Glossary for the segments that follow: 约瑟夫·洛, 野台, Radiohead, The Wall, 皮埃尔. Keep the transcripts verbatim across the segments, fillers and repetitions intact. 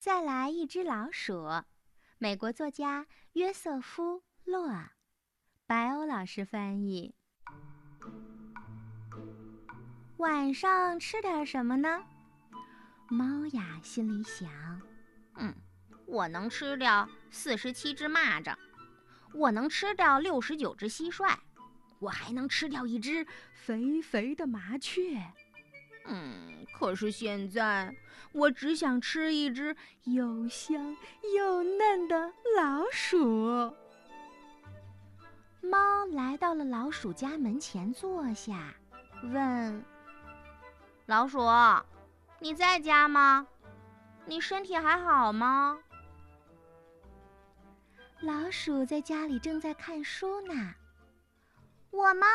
再来一只老鼠，美国作家约瑟夫·洛，白欧老师翻译。晚上吃点什么呢？猫呀心里想，嗯，我能吃掉四十七只蚂蚱，我能吃掉六十九只蟋蟀，我还能吃掉一只肥肥的麻雀。嗯，可是现在我只想吃一只又香又嫩的老鼠。猫来到了老鼠家门前坐下，问：老鼠，你在家吗？你身体还好吗？老鼠在家里正在看书呢。我吗？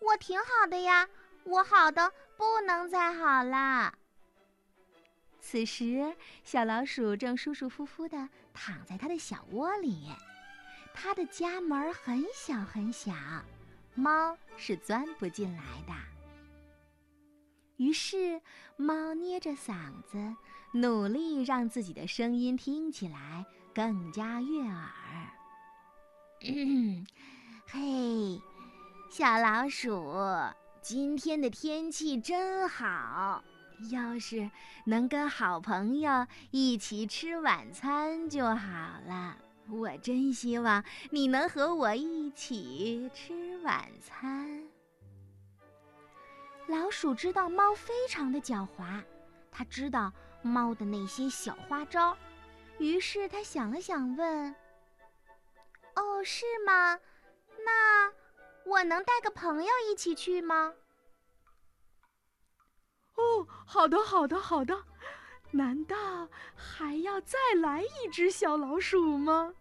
我挺好的呀，我好的不能再好啦。此时，小老鼠正舒舒服服地躺在它的小窝里。它的家门很小很小，猫是钻不进来的。于是，猫捏着嗓子，努力让自己的声音听起来更加悦耳。嗯，嘿，小老鼠，今天的天气真好，要是能跟好朋友一起吃晚餐就好了。我真希望你能和我一起吃晚餐。老鼠知道猫非常的狡猾，它知道猫的那些小花招，于是它想了想问：哦，是吗？那我能带个朋友一起去吗？哦，好的，好的，好的。难道还要再来一只小老鼠吗？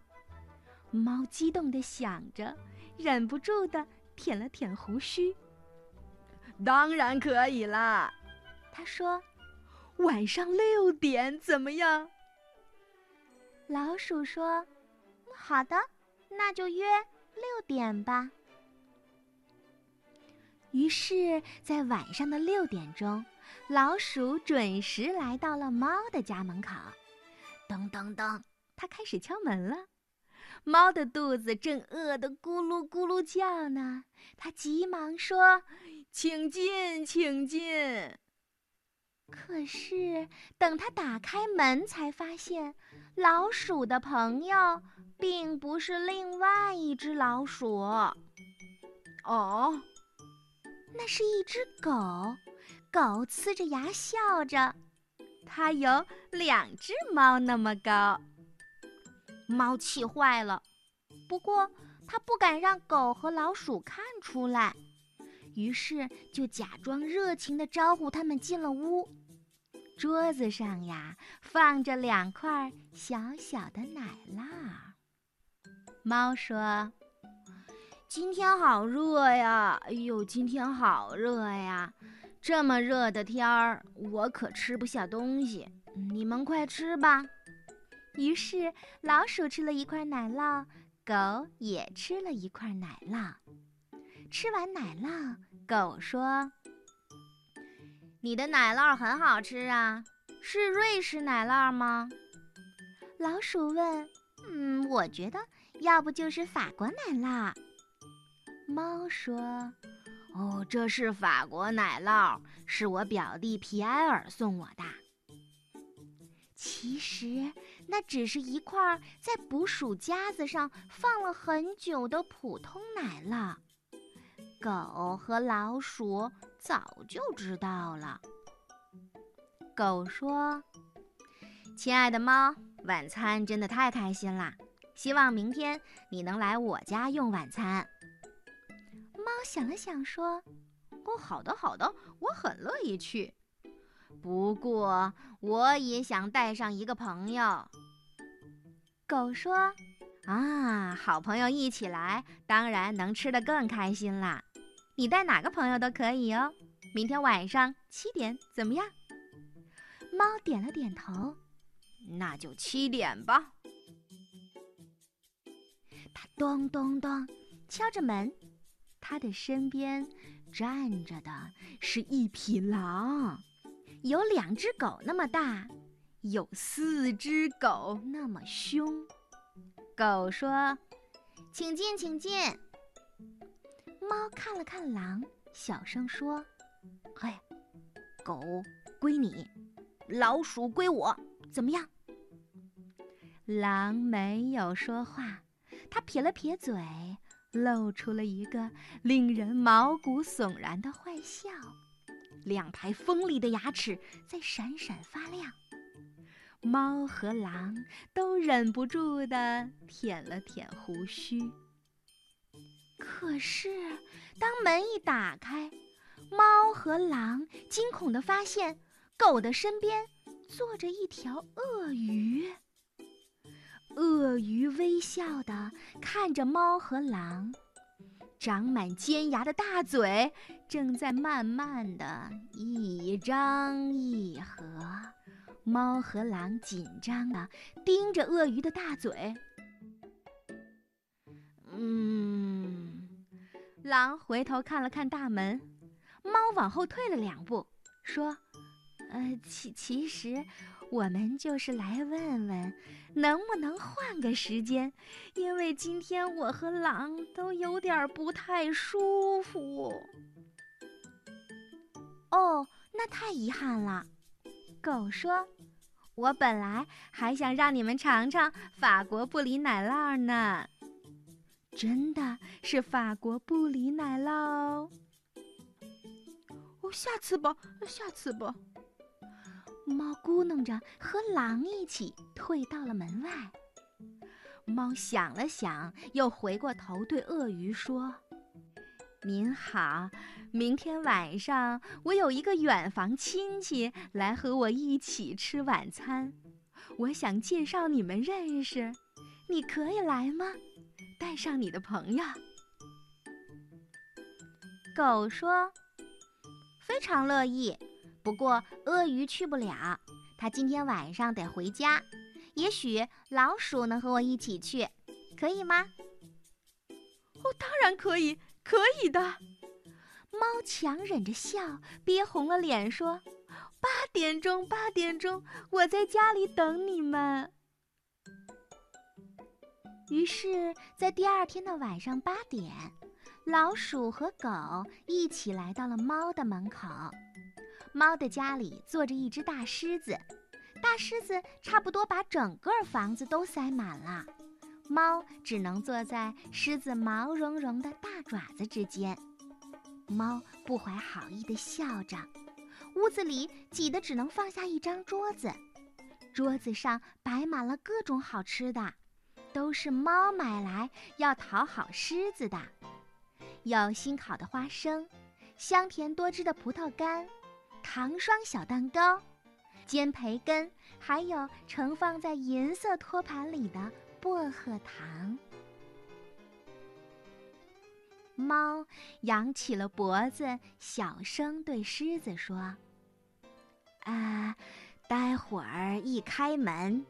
猫激动地想着，忍不住地舔了舔胡须。当然可以啦，他说。晚上六点怎么样？老鼠说：好的，那就约六点吧。于是，在晚上的六点钟，老鼠准时来到了猫的家门口。噔噔噔，它开始敲门了。猫的肚子正饿得咕噜咕噜叫呢，它急忙说：请进，请进。可是，等它打开门才发现，老鼠的朋友并不是另外一只老鼠。哦，那是一只狗，狗呲着牙笑着，它有两只猫那么高。猫气坏了，不过它不敢让狗和老鼠看出来，于是就假装热情地招呼它们进了屋。桌子上呀，放着两块小小的奶酪。猫说：今天好热呀，哎呦，今天好热呀，这么热的天儿，我可吃不下东西，你们快吃吧。于是老鼠吃了一块奶酪，狗也吃了一块奶酪。吃完奶酪，狗说：你的奶酪很好吃啊，是瑞士奶酪吗？老鼠问：嗯，我觉得要不就是法国奶酪。猫说：哦，这是法国奶酪，是我表弟皮埃尔送我的。其实那只是一块在捕鼠夹子上放了很久的普通奶酪，狗和老鼠早就知道了。狗说：亲爱的猫，晚餐真的太开心了，希望明天你能来我家用晚餐。猫想了想说：哦，好的好的，我很乐意去，不过我也想带上一个朋友。狗说：啊，好朋友一起来，当然能吃得更开心啦，你带哪个朋友都可以哦，明天晚上七点怎么样？猫点了点头：那就七点吧。它咚咚咚敲着门，他的身边站着的是一匹狼，有两只狗那么大，有四只狗那么凶。狗说：“请进，请进。”猫看了看狼，小声说：“哎，狗归你，老鼠归我，怎么样？”狼没有说话，他撇了撇嘴，露出了一个令人毛骨悚然的坏笑。两排锋利的牙齿在闪闪发亮，猫和狼都忍不住地舔了舔胡须。可是，当门一打开，猫和狼惊恐地发现，狗的身边坐着一条鳄鱼。鳄鱼微笑地看着猫和狼，长满尖牙的大嘴正在慢慢地一张一合。猫和狼紧张地盯着鳄鱼的大嘴。嗯，狼回头看了看大门，猫往后退了两步，说：“呃，其其实……”我们就是来问问，能不能换个时间，因为今天我和狼都有点不太舒服。哦，那太遗憾了。狗说：“我本来还想让你们尝尝法国布里奶酪呢，真的是法国布里奶酪哦。”哦，下次吧，下次吧。猫咕哝着和狼一起退到了门外。猫想了想，又回过头对鳄鱼说：“您好，明天晚上我有一个远房亲戚来和我一起吃晚餐，我想介绍你们认识，你可以来吗？带上你的朋友。”狗说：“非常乐意。”不过鳄鱼去不了，它今天晚上得回家，也许老鼠能和我一起去，可以吗？哦，当然可以，可以的。猫强忍着笑，憋红了脸说：“八点钟，八点钟，我在家里等你们。”于是，在第二天的晚上八点，老鼠和狗一起来到了猫的门口。猫的家里坐着一只大狮子，大狮子差不多把整个房子都塞满了，猫只能坐在狮子毛茸茸的大爪子之间。猫不怀好意地笑着，屋子里挤得只能放下一张桌子，桌子上摆满了各种好吃的，都是猫买来要讨好狮子的，有新烤的花生，香甜多汁的葡萄干，糖霜小蛋糕，煎培根，还有盛放在银色托盘里的薄荷糖。猫扬起了脖子，小声对狮子说：“啊，待会儿一开门，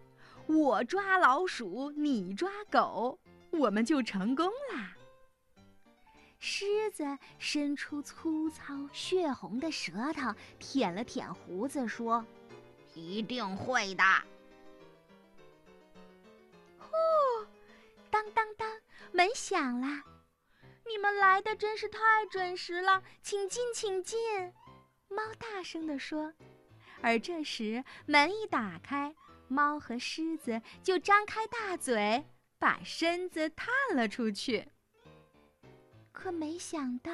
我抓老鼠，你抓狗，我们就成功啦。”狮子伸出粗糙血红的舌头，舔了舔胡子，说：“一定会的。”呼，当当当，门响了。“你们来的真是太准时了，请进，请进。”猫大声地说。而这时，门一打开，猫和狮子就张开大嘴，把身子探了出去。可没想到，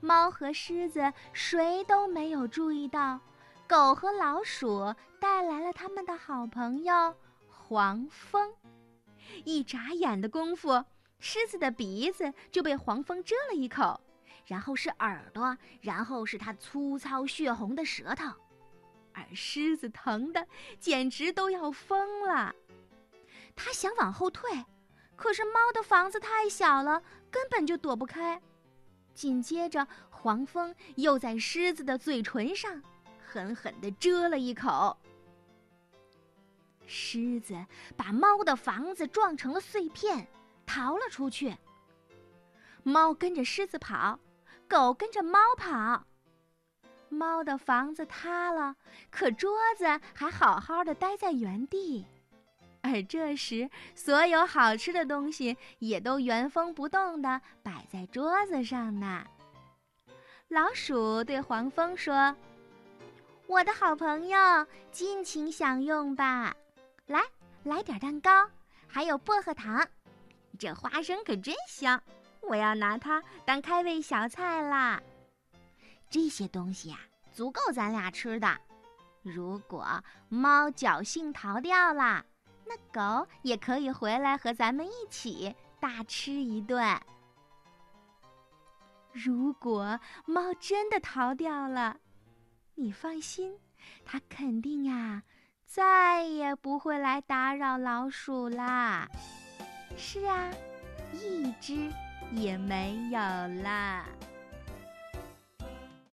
猫和狮子谁都没有注意到，狗和老鼠带来了他们的好朋友黄蜂。一眨眼的功夫，狮子的鼻子就被黄蜂蛰了一口，然后是耳朵，然后是它粗糙血红的舌头，而狮子疼得简直都要疯了。它想往后退，可是猫的房子太小了，根本就躲不开。紧接着，黄蜂又在狮子的嘴唇上狠狠地蛰了一口。狮子把猫的房子撞成了碎片，逃了出去。猫跟着狮子跑，狗跟着猫跑。猫的房子塌了，可桌子还好好的待在原地。而这时，所有好吃的东西也都原封不动地摆在桌子上呢。老鼠对黄蜂说：“我的好朋友，尽情享用吧！来，来点蛋糕，还有薄荷糖。这花生可真香，我要拿它当开胃小菜啦！这些东西啊，足够咱俩吃的。如果猫侥幸逃掉了，那狗也可以回来和咱们一起大吃一顿。如果猫真的逃掉了，你放心，它肯定呀，再也不会来打扰老鼠啦。是啊，一只也没有啦。”